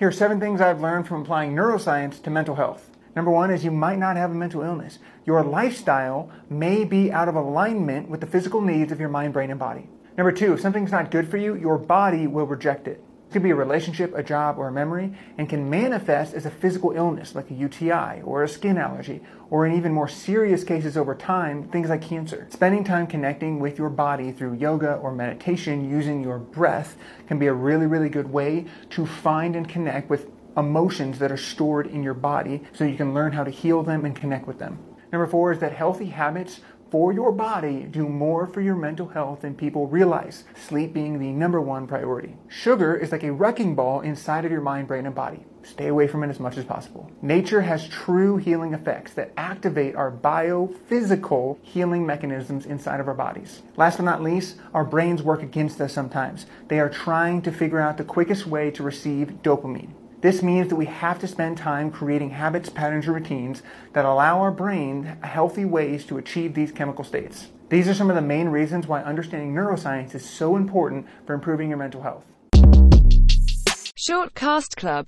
Here are 7 things I've learned from applying neuroscience to mental health. Number 1 is you might not have a mental illness. Your lifestyle may be out of alignment with the physical needs of your mind, brain, and body. Number 2, if something's not good for you, your body will reject it. It could be a relationship, a job, or a memory, and can manifest as a physical illness like a UTI or a skin allergy, or in even more serious cases over time, things like cancer. Spending time connecting with your body through yoga or meditation using your breath can be a really, really good way to find and connect with emotions that are stored in your body so you can learn how to heal them and connect with them. Number 4 is that healthy habits for your body do more for your mental health than people realize, sleep being the number 1 priority. Sugar is like a wrecking ball inside of your mind, brain, and body. Stay away from it as much as possible. Nature has true healing effects that activate our biophysical healing mechanisms inside of our bodies. Last but not least, our brains work against us sometimes. They are trying to figure out the quickest way to receive dopamine. This means that we have to spend time creating habits, patterns, or routines that allow our brain healthy ways to achieve these chemical states. These are some of the main reasons why understanding neuroscience is so important for improving your mental health. Shortcast Club.